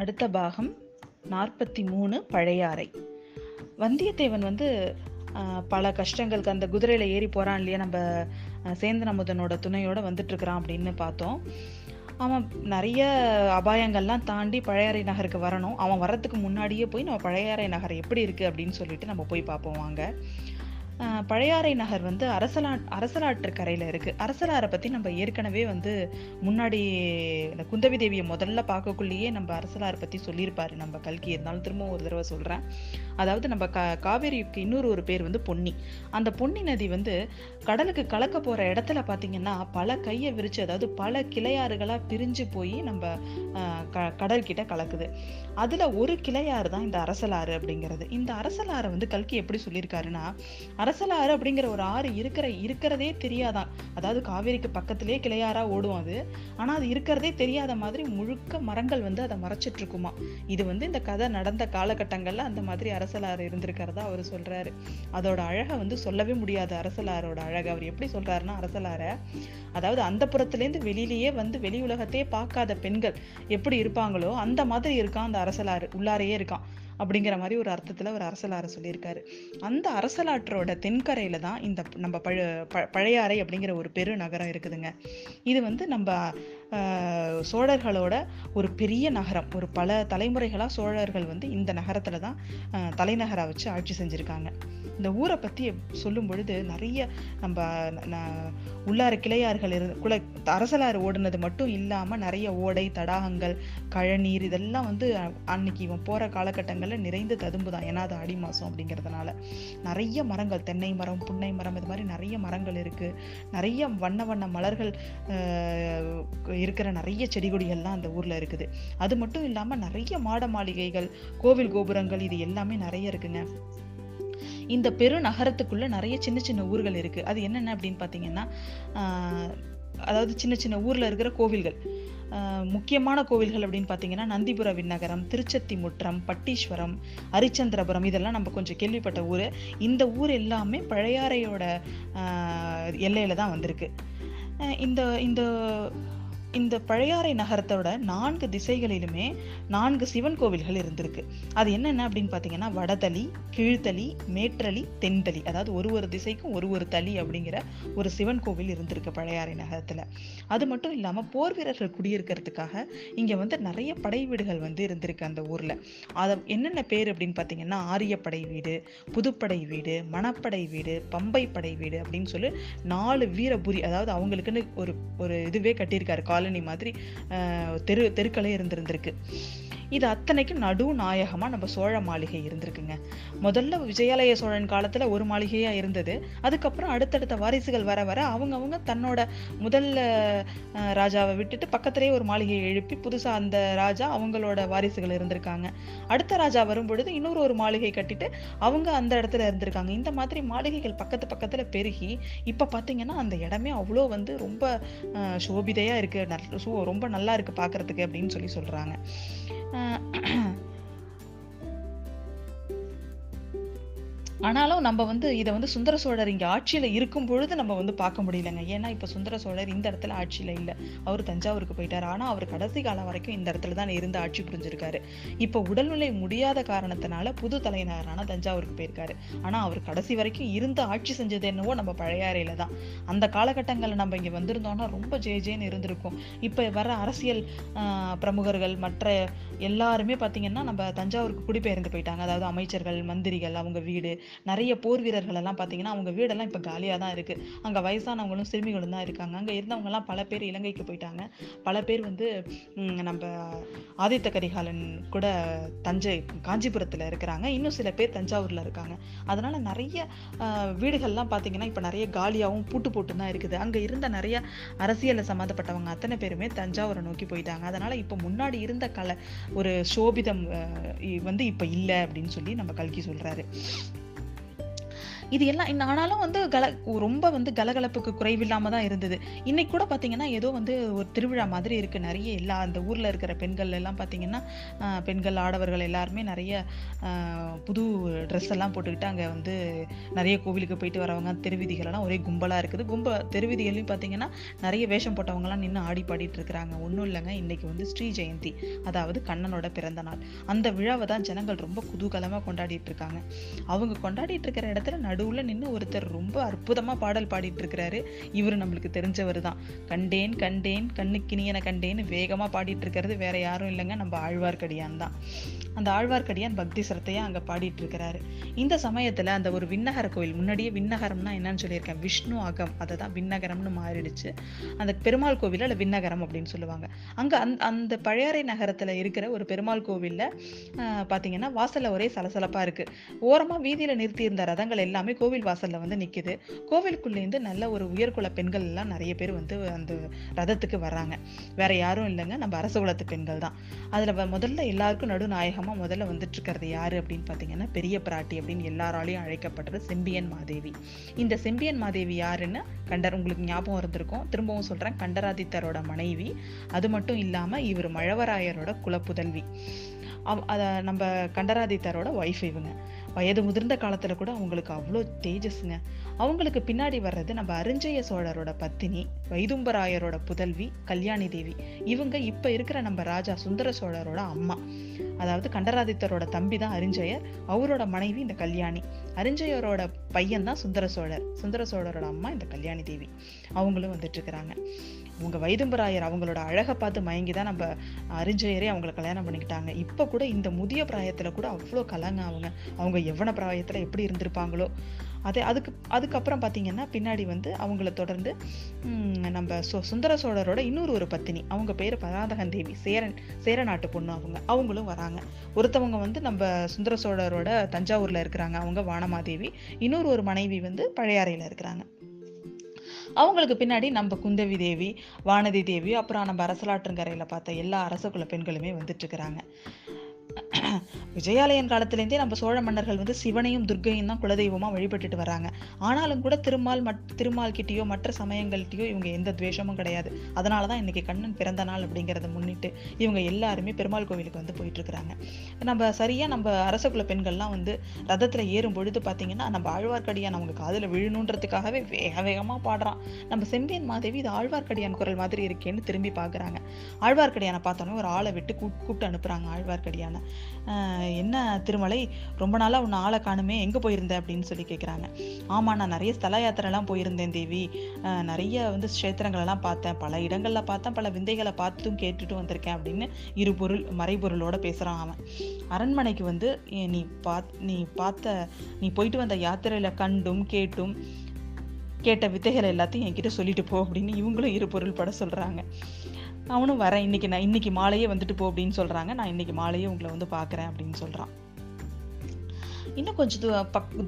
அடுத்த பாகம் 43 பழையாறை. வந்தியத்தேவன் பல கஷ்டங்களுக்கு அந்த குதிரையில ஏறி போறான் இல்லையா, நம்ம சேந்தனமுதனோட துணையோட வந்துட்டு இருக்கிறான் அப்படின்னு பார்த்தோம். அவன் நிறைய அபாயங்கள்லாம் தாண்டி பழையாறை நகருக்கு வரணும். அவன் வர்றதுக்கு முன்னாடியே போய் நம்ம பழையாறை நகர் எப்படி இருக்குது அப்படின்னு சொல்லிட்டு நம்ம போய் பார்ப்போம் வாங்க. பழையாறை நகர் அரசலாற்று கரையில் இருக்குது. அரசலாரை பற்றி நம்ம ஏற்கனவே முன்னாடி இந்த குந்தவி தேவியை முதல்ல பார்க்கக்குள்ளேயே நம்ம அரசலாரை பற்றி சொல்லியிருப்பாரு நம்ம கல்கி. இருந்தாலும் திரும்பவும் ஒரு தடவை சொல்கிறேன். அதாவது நம்ம காவேரிக்கு இன்னொரு பேர் பொன்னி. அந்த பொன்னி நதி கடலுக்கு கலக்க போகிற இடத்துல பார்த்திங்கன்னா பல கையை விரித்து, அதாவது பல கிளையாறுகளாக பிரிஞ்சு போய் நம்ம கடல்கிட்ட கலக்குது. அதில் ஒரு கிளையாறு தான் இந்த அரசலாறு அப்படிங்கிறது. இந்த அரசலாறை கல்கி எப்படி சொல்லியிருக்காருன்னா, அரசலாறு அப்படிங்கிற ஒரு ஆறு இருக்கிறதே தெரியாதான். அதாவது காவேரிக்கு பக்கத்திலே கிளையாரா ஓடும் அது. ஆனா அது இருக்கிறதே தெரியாத மாதிரி முழுக்க மரங்கள் அதை மறைச்சிட்டு இருக்குமா. இது இந்த கதை நடந்த காலகட்டங்கள்ல அந்த மாதிரி அரசலாறு இருந்திருக்கிறதா அவர் சொல்றாரு. அதோட அழகை சொல்லவே முடியாது. அரசலாரோட அழகை அவர் எப்படி சொல்றாருன்னா, அரசலார அதாவது அந்த புறத்திலேருந்து வெளியிலேயே வெளி உலகத்தையே பார்க்காத பெண்கள் எப்படி இருப்பாங்களோ அந்த மாதிரி இருக்கான் அந்த அரசலாறு. உள்ளாரையே இருக்கான் அப்படிங்கிற மாதிரி ஒரு அர்த்தத்தில் ஒரு அரசலாறு சொல்லியிருக்காரு. அந்த அரசலாற்றோட தென்கரையில தான் இந்த நம்ம பழையாறை அப்படிங்கிற ஒரு பெரு நகரம் இருக்குதுங்க. இது நம்ம சோழர்களோட ஒரு பெரிய நகரம். ஒரு பல தலைமுறைகளாக சோழர்கள் இந்த நகரத்தில் தான் தலைநகராக வச்சு ஆட்சி செஞ்சுருக்காங்க. இந்த ஊரை பற்றி சொல்லும் பொழுது நிறைய நம்ம உள்ளார கிளையாறுகள் அரசலாறு ஓடுனது மட்டும் இல்லாமல் நிறைய ஓடை, தடாகங்கள், கழநீர் இதெல்லாம் அன்னைக்கு இவன் போகிற காலகட்டங்களில் நிறைந்து ததும்பு தான். ஏன்னா அது ஆடி மாதம் அப்படிங்கிறதுனால நிறைய மரங்கள், தென்னை மரம், புன்னை மரம், இது மாதிரி நிறைய மரங்கள் இருக்குது. நிறைய வண்ண வண்ண மலர்கள் இருக்கிற நிறைய செடி கொடிகள்லாம் அந்த ஊரில் இருக்குது. அது மட்டும் இல்லாமல் நிறைய மாட மாளிகைகள், கோவில் கோபுரங்கள் இது எல்லாமே நிறைய இருக்குங்க. இந்த பெரு நகரத்துக்குள்ளே நிறைய சின்ன சின்ன ஊர்கள் இருக்குது. அது என்னென்ன அப்படின்னு பார்த்தீங்கன்னா, அதாவது சின்ன சின்ன ஊரில் இருக்கிற கோவில்கள், முக்கியமான கோவில்கள் அப்படின்னு பார்த்தீங்கன்னா நந்திபுர விண்ணகரம், திருச்சத்தி முற்றம், பட்டீஸ்வரம், அரிச்சந்திரபுரம் இதெல்லாம் நம்ம கொஞ்சம் கேள்விப்பட்ட ஊர். இந்த ஊர் எல்லாமே பழையாறையோட எல்லையில தான் வந்திருக்கு. இந்த இந்த இந்த பழையாறை நகரத்தோட 4 திசைகளிலுமே 4 சிவன் கோவில்கள் இருந்திருக்கு. அது என்னென்ன அப்படின்னு பார்த்தீங்கன்னா வடதளி, கீழ்த்தளி, மேற்றலி, தென்தளி, அதாவது ஒரு திசைக்கும் ஒரு தளி அப்படிங்கிற ஒரு சிவன் கோவில் இருந்திருக்கு பழையாறை நகரத்தில். அது மட்டும் இல்லாமல் போர் வீரர்கள் குடியிருக்கிறதுக்காக இங்கே நிறைய படை வீடுகள் இருந்திருக்கு அந்த ஊரில். அது என்னென்ன பேர் அப்படின்னு பார்த்தீங்கன்னா ஆரியப்படை வீடு, புதுப்படை வீடு, மணப்படை வீடு, பம்பை படை வீடு அப்படின்னு சொல்லி 4 வீரபுரி, அதாவது அவங்களுக்குன்னு ஒரு இதுவே கட்டியிருக்காரு காலனி மாதிரி தெருக்களே இருந்திருக்கு. இது அத்தனைக்கும் நடுநாயகமா நம்ம சோழ மாளிகை இருந்திருக்குங்க. முதல்ல விஜயாலய சோழன் காலத்துல ஒரு மாளிகையா இருந்தது. அதுக்கப்புறம் அடுத்தடுத்த வாரிசுகள் வர வர அவங்கவுங்க தன்னோட முதல்ல ராஜாவை விட்டுட்டு பக்கத்திலேயே ஒரு மாளிகையை எழுப்பி புதுசா அந்த ராஜா அவங்களோட வாரிசுகள் இருந்திருக்காங்க. அடுத்த ராஜா வரும்பொழுது இன்னொரு மாளிகை கட்டிட்டு அவங்க அந்த இடத்துல இருந்திருக்காங்க. இந்த மாதிரி மாளிகைகள் பக்கத்துல பெருகி இப்ப பாத்தீங்கன்னா அந்த இடமே அவ்வளோ ரொம்ப சோபிதையா இருக்கு, ரொம்ப நல்லா இருக்கு பாக்குறதுக்கு அப்படின்னு சொல்லி சொல்றாங்க. ஆனாலும் நம்ம இதை சுந்தர சோழர் இங்கே ஆட்சியில் இருக்கும் பொழுது நம்ம பார்க்க முடியலங்க. ஏன்னா இப்போ சுந்தர சோழர் இந்த இடத்துல ஆட்சியில் இல்லை, அவர் தஞ்சாவூருக்கு போயிட்டார். ஆனால் அவர் கடைசி காலம் வரைக்கும் இந்த இடத்துல தான் இருந்து ஆட்சி புரிஞ்சிருக்காரு. இப்போ உடல்நிலை முடியாத காரணத்தினால புது தலைநகரான தஞ்சாவூருக்கு போயிருக்காரு. ஆனால் அவர் கடைசி வரைக்கும் இருந்து ஆட்சி செஞ்சது என்னவோ நம்ம பழையாறையில் தான். அந்த காலகட்டங்களில் நம்ம இங்கே வந்திருந்தோம்னா ரொம்ப ஜேஜேன்னு இருந்திருக்கும். இப்போ வர அரசியல் பிரமுகர்கள் மற்ற எல்லாருமே பார்த்திங்கன்னா நம்ம தஞ்சாவூருக்கு குடிபெயர்ந்து போயிட்டாங்க. அதாவது அமைச்சர்கள், மந்திரிகள், அவங்க வீடு, நிறைய போர் வீரர்கள் எல்லாம் பார்த்தீங்கன்னா அவங்க வீடெல்லாம் இப்போ காலியாக தான் இருக்குது. அங்கே வயசானவங்களும் சிறுமிகளும் தான் இருக்காங்க. அங்கே இருந்தவங்கலாம் பல பேர் இலங்கைக்கு போயிட்டாங்க. பல பேர் நம்ம ஆதித்த கரிகாலன் கூட காஞ்சிபுரத்தில் இருக்கிறாங்க. இன்னும் சில பேர் தஞ்சாவூரில் இருக்காங்க. அதனால் நிறைய வீடுகள்லாம் பார்த்தீங்கன்னா இப்போ நிறைய காலியாகவும் பூட்டு போட்டு தான் இருக்குது. அங்கே இருந்த நிறைய அரசியலில் சம்மந்தப்பட்டவங்க அத்தனை பேருமே தஞ்சாவூரை நோக்கி போயிட்டாங்க. அதனால் இப்போ முன்னாடி இருந்த கலை ஒரு சோபிதம் இப்போ இல்லை அப்படின்னு சொல்லி நம்ம கல்கி சொல்கிறாரு. இது எல்லாம் ஆனாலும் வந்து ரொம்ப வந்து கலகலப்புக்கு குறைவில்லாம தான் இருந்தது. இன்னைக்கு கூட பாத்தீங்கன்னா ஏதோ வந்து ஒரு திருவிழா மாதிரி இருக்கு. நிறைய எல்லா அந்த ஊர்ல இருக்கிற பெண்கள் எல்லாம் பாத்தீங்கன்னா, பெண்கள் ஆடவர்கள் எல்லாருமே நிறைய புது ட்ரெஸ் எல்லாம் போட்டுக்கிட்டு அங்க வந்து நிறைய கோவிலுக்கு போயிட்டு வரவங்க தெருவீதிகள் எல்லாம் ஒரே கும்பலா இருக்குது. தெருவீதிகள்லையும் பாத்தீங்கன்னா நிறைய வேஷம் போட்டவங்க எல்லாம் நின்று ஆடி பாடிட்டு இருக்கிறாங்க. ஒன்னும் இல்லைங்க, இன்னைக்கு வந்து ஸ்ரீ ஜெயந்தி, அதாவது கண்ணனோட பிறந்த நாள். அந்த விழாவை தான் ஜனங்கள் ரொம்ப குதூகலமா கொண்டாடிட்டு இருக்காங்க. அவங்க கொண்டாடிட்டு இருக்கிற இடத்துல நடுவுல நின்று ஒருத்தர் ரொம்ப அற்புதமா பாடல் பாடிட்டு இருக்கிறாரு. இவரு நம்மளுக்கு தெரிஞ்சவர் தான். கண்டேன் கண்டேன் கண்ணுக்கினியன கண்டேன்னு வேகமா பாடிட்டு இருக்கிறது வேற யாரும் இல்லைங்க, நம்ம ஆழ்வார்க்கடியான் தான். அந்த ஆழ்வார்க்கடியான் பக்தி சிரத்தையா அங்க பாடிட்டு இருக்கிறாரு. இந்த சமயத்துல அந்த ஒரு விண்ணகர கோயில், முன்னாடியே விண்ணகரம்னா என்னன்னு சொல்லியிருக்கேன், விஷ்ணு அகம், அதை தான் விண்ணகரம்னு மாறிடுச்சு. அந்த பெருமாள் கோவில் அல்ல விண்ணகரம் அப்படின்னு சொல்லுவாங்க. அங்க அந்த பழையாறை நகரத்துல இருக்கிற ஒரு பெருமாள் கோவில்ல பாத்தீங்கன்னா வாசல்ல ஒரே சலசலப்பா இருக்கு. ஓரமா வீதியில நிறுத்தி இருந்த ரதங்கள் எல்லாமே கோவில் வாசல்ல வந்து நிக்குது. கோவிலுக்குள்ளேருந்து நல்ல ஒரு உயர்குல பெண்கள் எல்லாம் நிறைய பேர் வந்து அந்த ரதத்துக்கு வர்றாங்க. வேற யாரும் இல்லைங்க, நம்ம அரச குலத்து பெண்கள் தான். அதுல முதல்ல எல்லாருக்கும் நடுநாயகமா முதல்ல வந்துட்டு இருக்கிறது யாரு அப்படின்னு பாத்தீங்கன்னா, பெரிய பிராட்டி அப்படின்னு எல்லாராலையும் அழைக்கப்படுறது செம்பியன் மாதேவி. இந்த செம்பியன் மாதேவி யாருன்னு உங்களுக்கு ஞாபகம் இருந்திருக்கும். திரும்பவும் சொல்றேன், கண்டராதித்தரோட மனைவி. அது மட்டும் இல்லாம இவர் மழவராயரோட குலப்புதல்வி. நம்ம கண்டராதித்தரோட ஒய்ஃப். இவங்க வயது முதிர்ந்த காலத்துல கூட அவங்களுக்கு அவ்வளோ தேஜஸ்ங்க. அவங்களுக்கு பின்னாடி வர்றது நம்ம அரிஞ்சய சோழரோட பத்தினி, வைதும்பராயரோட புதல்வி கல்யாணி தேவி. இவங்க இப்ப இருக்கிற நம்ம ராஜா சுந்தர சோழரோட அம்மா. அதாவது கண்டராதித்தரோட தம்பி தான் அரிஞ்சயர், அவரோட மனைவி இந்த கல்யாணி. அரிஞ்சயரோட பையன் தான் சுந்தர சோழர், சுந்தர சோழரோட அம்மா இந்த கல்யாணி தேவி. அவங்களும் வந்துட்டு இருக்கிறாங்க. இவங்க வைதும்பராயர் அவங்களோட அழகை பார்த்து மயங்கிதான் நம்ம அரிஞ்சயரே அவங்களை கல்யாணம் பண்ணிக்கிட்டாங்க. இப்ப கூட இந்த முதிய பிராயத்துல கூட அவ்வளோ கலங்க. அவங்க எவ்வளவு பிராயத்துல எப்படி இருந்திருப்பாங்களோ அதே. அதுக்கப்புறம் பாத்தீங்கன்னா பின்னாடி வந்து அவங்களை தொடர்ந்து நம்ம சுந்தர சோழரோட இன்னொரு ஒரு பத்தினி, அவங்க பேரு பராதகன் தேவி, சேர நாட்டு பொண்ணு. அவங்களும் வராங்க. ஒருத்தவங்க வந்து நம்ம சுந்தர சோழரோட தஞ்சாவூர்ல இருக்கிறாங்க, அவங்க வானமாதேவி. இன்னொரு ஒரு மனைவி வந்து பழையாறையில இருக்கிறாங்க. அவங்களுக்கு பின்னாடி நம்ம குந்தவி தேவி, வானதி தேவி, அப்புறம் நம்ம அரசலாற்றுங்கரையில பார்த்த எல்லா அரசகுல பெண்களுமே வந்துட்டு இருக்கிறாங்க. விஜயாலயன் காலத்திலேருந்தே நம்ம சோழ மன்னர்கள் வந்து சிவனையும் துர்க்கையும் தான் குலதெய்வமா வழிபட்டுட்டு வராங்க. ஆனாலும் கூட திருமால் கிட்டேயோ மற்ற சமயங்கள்கிட்டயோ இவங்க எந்த துவேஷமும் கிடையாது. அதனாலதான் இன்னைக்கு கண்ணன் பிறந்த நாள் அப்படிங்கிறத முன்னிட்டு இவங்க எல்லாருமே பெருமாள் கோவிலுக்கு வந்து போயிட்டு இருக்கிறாங்க. நம்ம சரியா நம்ம அரசகுல பெண்கள்லாம் வந்து ரதத்துல ஏறும் பொழுது பாத்தீங்கன்னா நம்ம ஆழ்வார்க்கடியான் அவங்க காதுல விழுணுன்றதுக்காகவே வேக வேகமா பாடுறான். நம்ம செம்பியன் மாதேவி இது ஆழ்வார்க்கடியான் குரல் மாதிரி இருக்கேன்னு திரும்பி பாக்குறாங்க. ஆழ்வார்க்கடியானை பார்த்தோன்னே ஒரு ஆளை விட்டு கூப்பிட்டு அனுப்புறாங்க. ஆழ்வார்க்கடியான, என்ன திருமலை, ரொம்ப நாளா உன்னை ஆளை காணுமே, எங்க போயிருந்த அப்படின்னு சொல்லி கேட்குறாங்க. ஆமா, நான் நிறைய ஸ்தல யாத்திரை எல்லாம் போயிருந்தேன் தேவி. நிறைய வந்து க்ஷேத்திரங்கள் எல்லாம் பார்த்தேன், பல இடங்கள்ல பார்த்தேன், பல விந்தைகளை பார்த்தும் கேட்டுட்டு வந்திருக்கேன் அப்படின்னு மறைபொருளோட பேசுறான் அவன். அரண்மனைக்கு வந்து நீ போயிட்டு வந்த யாத்திரையில கண்டும் கேட்ட வித்தைகளை எல்லாத்தையும் என்கிட்ட சொல்லிட்டு போ அப்படின்னு இவங்களும் இருபொருள் பட சொல்றாங்க. அவனும் வரேன், இன்னைக்கு மாலையே வந்துட்டு போ அப்படின்னு சொல்றாங்க. நான் இன்னைக்கு மாலையே உங்களை வந்து பாக்குறேன் அப்படின்னு சொல்றான். இன்னும் கொஞ்சம்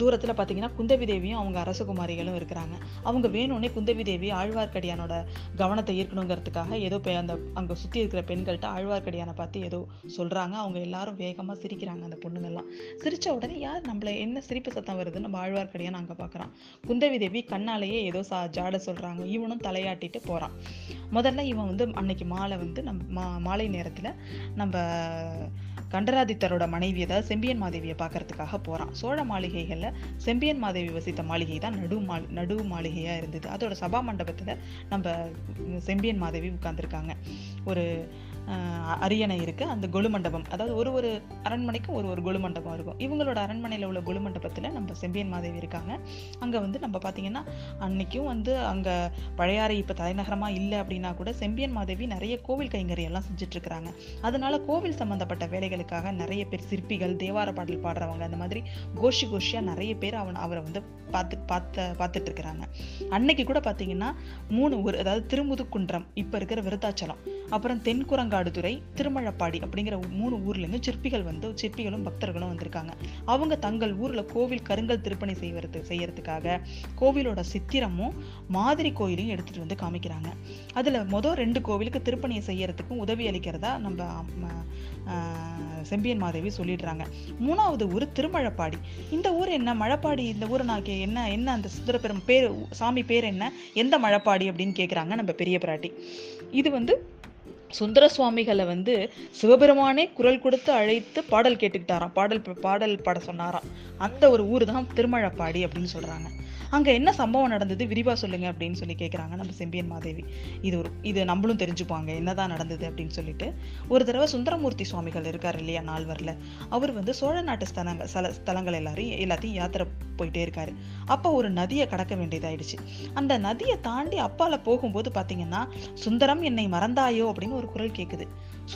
தூரத்துல பாத்தீங்கன்னா குந்தவி தேவியும் அவங்க அரசகுமாரிகளும் இருக்கிறாங்க. அவங்க வேணும்னே குந்தவி தேவி ஆழ்வார்க்கடியானோட கவனத்தை ஈர்க்கணுங்கிறதுக்காக ஏதோ அங்க சுத்தி இருக்கிற பெண்கள்கிட்ட ஆழ்வார்க்கடியானை பார்த்து ஏதோ சொல்றாங்க. அவங்க எல்லாரும் வேகமா சிரிக்கிறாங்க. அந்த பொண்ணுங்கள்லாம் சிரிச்ச உடனே யார் நம்மள என்ன சிரிப்பு சத்தம் வருதுன்னு நம்ம ஆழ்வார்க்கடியான் அங்க பாக்குறான். குந்தவி தேவி கண்ணாலேயே ஏதோ ஜாட சொல்றாங்க. இவனும் தலையாட்டிட்டு போறான். முதல்ல இவன் வந்து அன்னைக்கு மாலை வந்து மாலை நேரத்துல நம்ம கண்டராதித்தரோட மனைவி, அதாவது செம்பியன் மாதேவியை பார்க்கறதுக்காக போறான். சோழ மாளிகைகள்ல செம்பியன் மாதேவி வசித்த மாளிகை தான் நடு மாளிகையா இருந்தது. அதோட சபா மண்டபத்துல நம்ம செம்பியன் மாதேவி உட்கார்ந்துருக்காங்க. ஒரு அரியணை இருக்கு. அந்த கொலு மண்டபம், அதாவது ஒரு அரண்மனைக்கும் ஒரு கொலு மண்டபம் இருக்கும். இவங்களோட அரண்மனையில உள்ள கொலு மண்டபத்துல நம்ம செம்பியன் மாதேவி இருக்காங்க. அங்க வந்து நம்ம பாத்தீங்கன்னா அன்னைக்கும் வந்து அங்க பழையாறை இப்ப தலைநகரமா இல்லை அப்படின்னா கூட செம்பியன் மாதேவி நிறைய கோவில் கைங்கறி எல்லாம் செஞ்சுட்டு இருக்கிறாங்க. அதனால கோவில் சம்பந்தப்பட்ட வேலைகளுக்காக நிறைய பேர், சிற்பிகள், தேவார பாடல் பாடுறவங்க, அந்த மாதிரி கோஷியா நிறைய பேர் அவரை வந்து பார்த்துட்டு இருக்கிறாங்க. அன்னைக்கு கூட பாத்தீங்கன்னா 3 ஊர், அதாவது திருமுதுக்குன்றம் இப்ப இருக்கிற விருத்தாச்சலம், அப்புறம் தென்குரங்க ஆற்றாங்காடுதுறை, திருமழப்பாடி அப்படிங்கிற 3 ஊர்லேருந்து சிற்பிகள் வந்து சிற்பிகளும் பக்தர்களும் வந்திருக்காங்க. அவங்க தங்கள் ஊரில் கோவில் கருங்கல் திருப்பணி செய்யறதுக்காக கோவிலோட சித்திரமும் மாதிரி கோயிலையும் எடுத்துகிட்டு வந்து காமிக்கிறாங்க. அதில் மொதல் 2 கோவிலுக்கு திருப்பணியை செய்யறதுக்கும் உதவி அளிக்கிறதா நம்ம செம்பியன் மாதேவி சொல்லிடுறாங்க. 3வது ஊர் திருமழப்பாடி. இந்த ஊர் என்ன மழப்பாடி, இந்த ஊர் நாக்கு என்ன அந்த சுந்தரபெரும் பேர், சாமி பேர் என்ன, எந்த மழப்பாடி அப்படின்னு கேட்குறாங்க நம்ம பெரிய பிராட்டி. இது வந்து சுந்தர சுவாமிகளை வந்து சிவபெருமானே குரல் கொடுத்து அழைத்து பாடல் கேட்டுக்கிட்டாராம், பாடல் பாட சொன்னாராம். அந்த ஒரு ஊர் தான் திருமழப்பாடி அப்படின்னு சொல்கிறாங்க. அங்கே என்ன சம்பவம் நடந்தது விரிவாக சொல்லுங்க அப்படின்னு சொல்லி கேட்குறாங்க நம்ம செம்பியன் மாதேவி. இது நம்மளும் தெரிஞ்சுப்பாங்க என்னதான் நடந்தது அப்படின்னு சொல்லிட்டு. ஒரு தடவை சுந்தரமூர்த்தி சுவாமிகள் இருக்கார் இல்லையா நால்வரில், அவர் வந்து சோழ நாட்டு ஸ்தலங்கள் எல்லாத்தையும் யாத்திரை போயிட்டே இருக்காரு. அப்போ ஒரு நதியை கடக்க வேண்டியதாயிடுச்சு. அந்த நதியை தாண்டி அப்பால போகும்போது பார்த்தீங்கன்னா சுந்தரம் என்னை மறந்தாயோ அப்படின்னு ஒரு குரல் கேட்குது.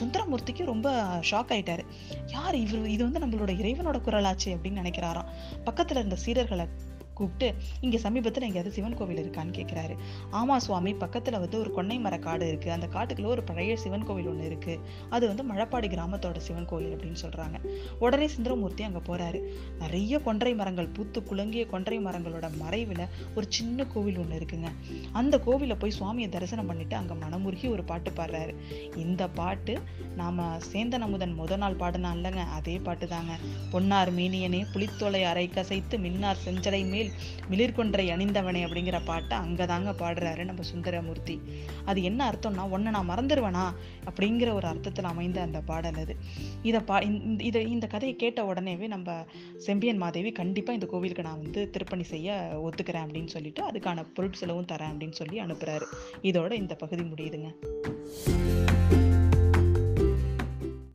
சுந்தரமூர்த்திக்கு ரொம்ப ஷாக் ஆயிட்டாரு. யார் இவர், இது வந்து நம்மளோட இறைவனோட குரலாச்சு அப்படின்னு நினைக்கிறாராம். பக்கத்தில் இருந்த சீடர்களை கூப்பிட்டு இங்கே சமீபத்தில் எங்கேயாவது சிவன் கோவில் இருக்கான்னு கேட்குறாரு. ஆமாம் சுவாமி, பக்கத்தில் வந்து ஒரு கொன்னை மர காடு இருக்குது, அந்த காட்டுக்குள்ளே ஒரு பழைய சிவன் கோவில் ஒன்று இருக்குது, அது வந்து மழப்பாடி கிராமத்தோட சிவன் கோவில் அப்படின்னு சொல்கிறாங்க. உடனே சுந்தரமூர்த்தி அங்கே போகிறாரு. நிறைய கொன்றை மரங்கள், பூத்து குலுங்கிய கொன்றை மரங்களோட மறைவில் ஒரு சின்ன கோவில் ஒன்று இருக்குங்க. அந்த கோவிலில் போய் சுவாமியை தரிசனம் பண்ணிவிட்டு அங்கே மனமுருகி ஒரு பாட்டு பாடுறாரு. இந்த பாட்டு நாம் சேந்தன் அமுதன் முதல் நாள் பாடினா இல்லைங்க, அதே பாட்டு தாங்க. பொன்னார் மீனியனே புளித்தோலை அரை கசைத்து மின்னார் செஞ்சலை மேல் மிளிர்கொன்றை அணிந்தவனே அப்படிங்கிற பாட்டை அங்கதாங்க பாடுறாரு நம்ம சுந்தரமூர்த்தி. அது என்ன அர்த்தம்னா, ஒன்ன நான் மறந்துடுவேனா அப்படிங்கிற ஒரு அர்த்தத்தில் அமைந்த அந்த பாடல் அது. இந்த கதையை கேட்ட உடனேவே நம்ம செம்பியன் மாதேவி கண்டிப்பா இந்த கோவிலுக்கு நான் வந்து திருப்பணி செய்ய ஒத்துக்கிறேன் அப்படின்னு சொல்லிட்டு அதுக்கான பொருட்செலவும் தரேன் அப்படின்னு சொல்லி அனுப்புறாரு. இதோட இந்த பகுதி முடியுதுங்க.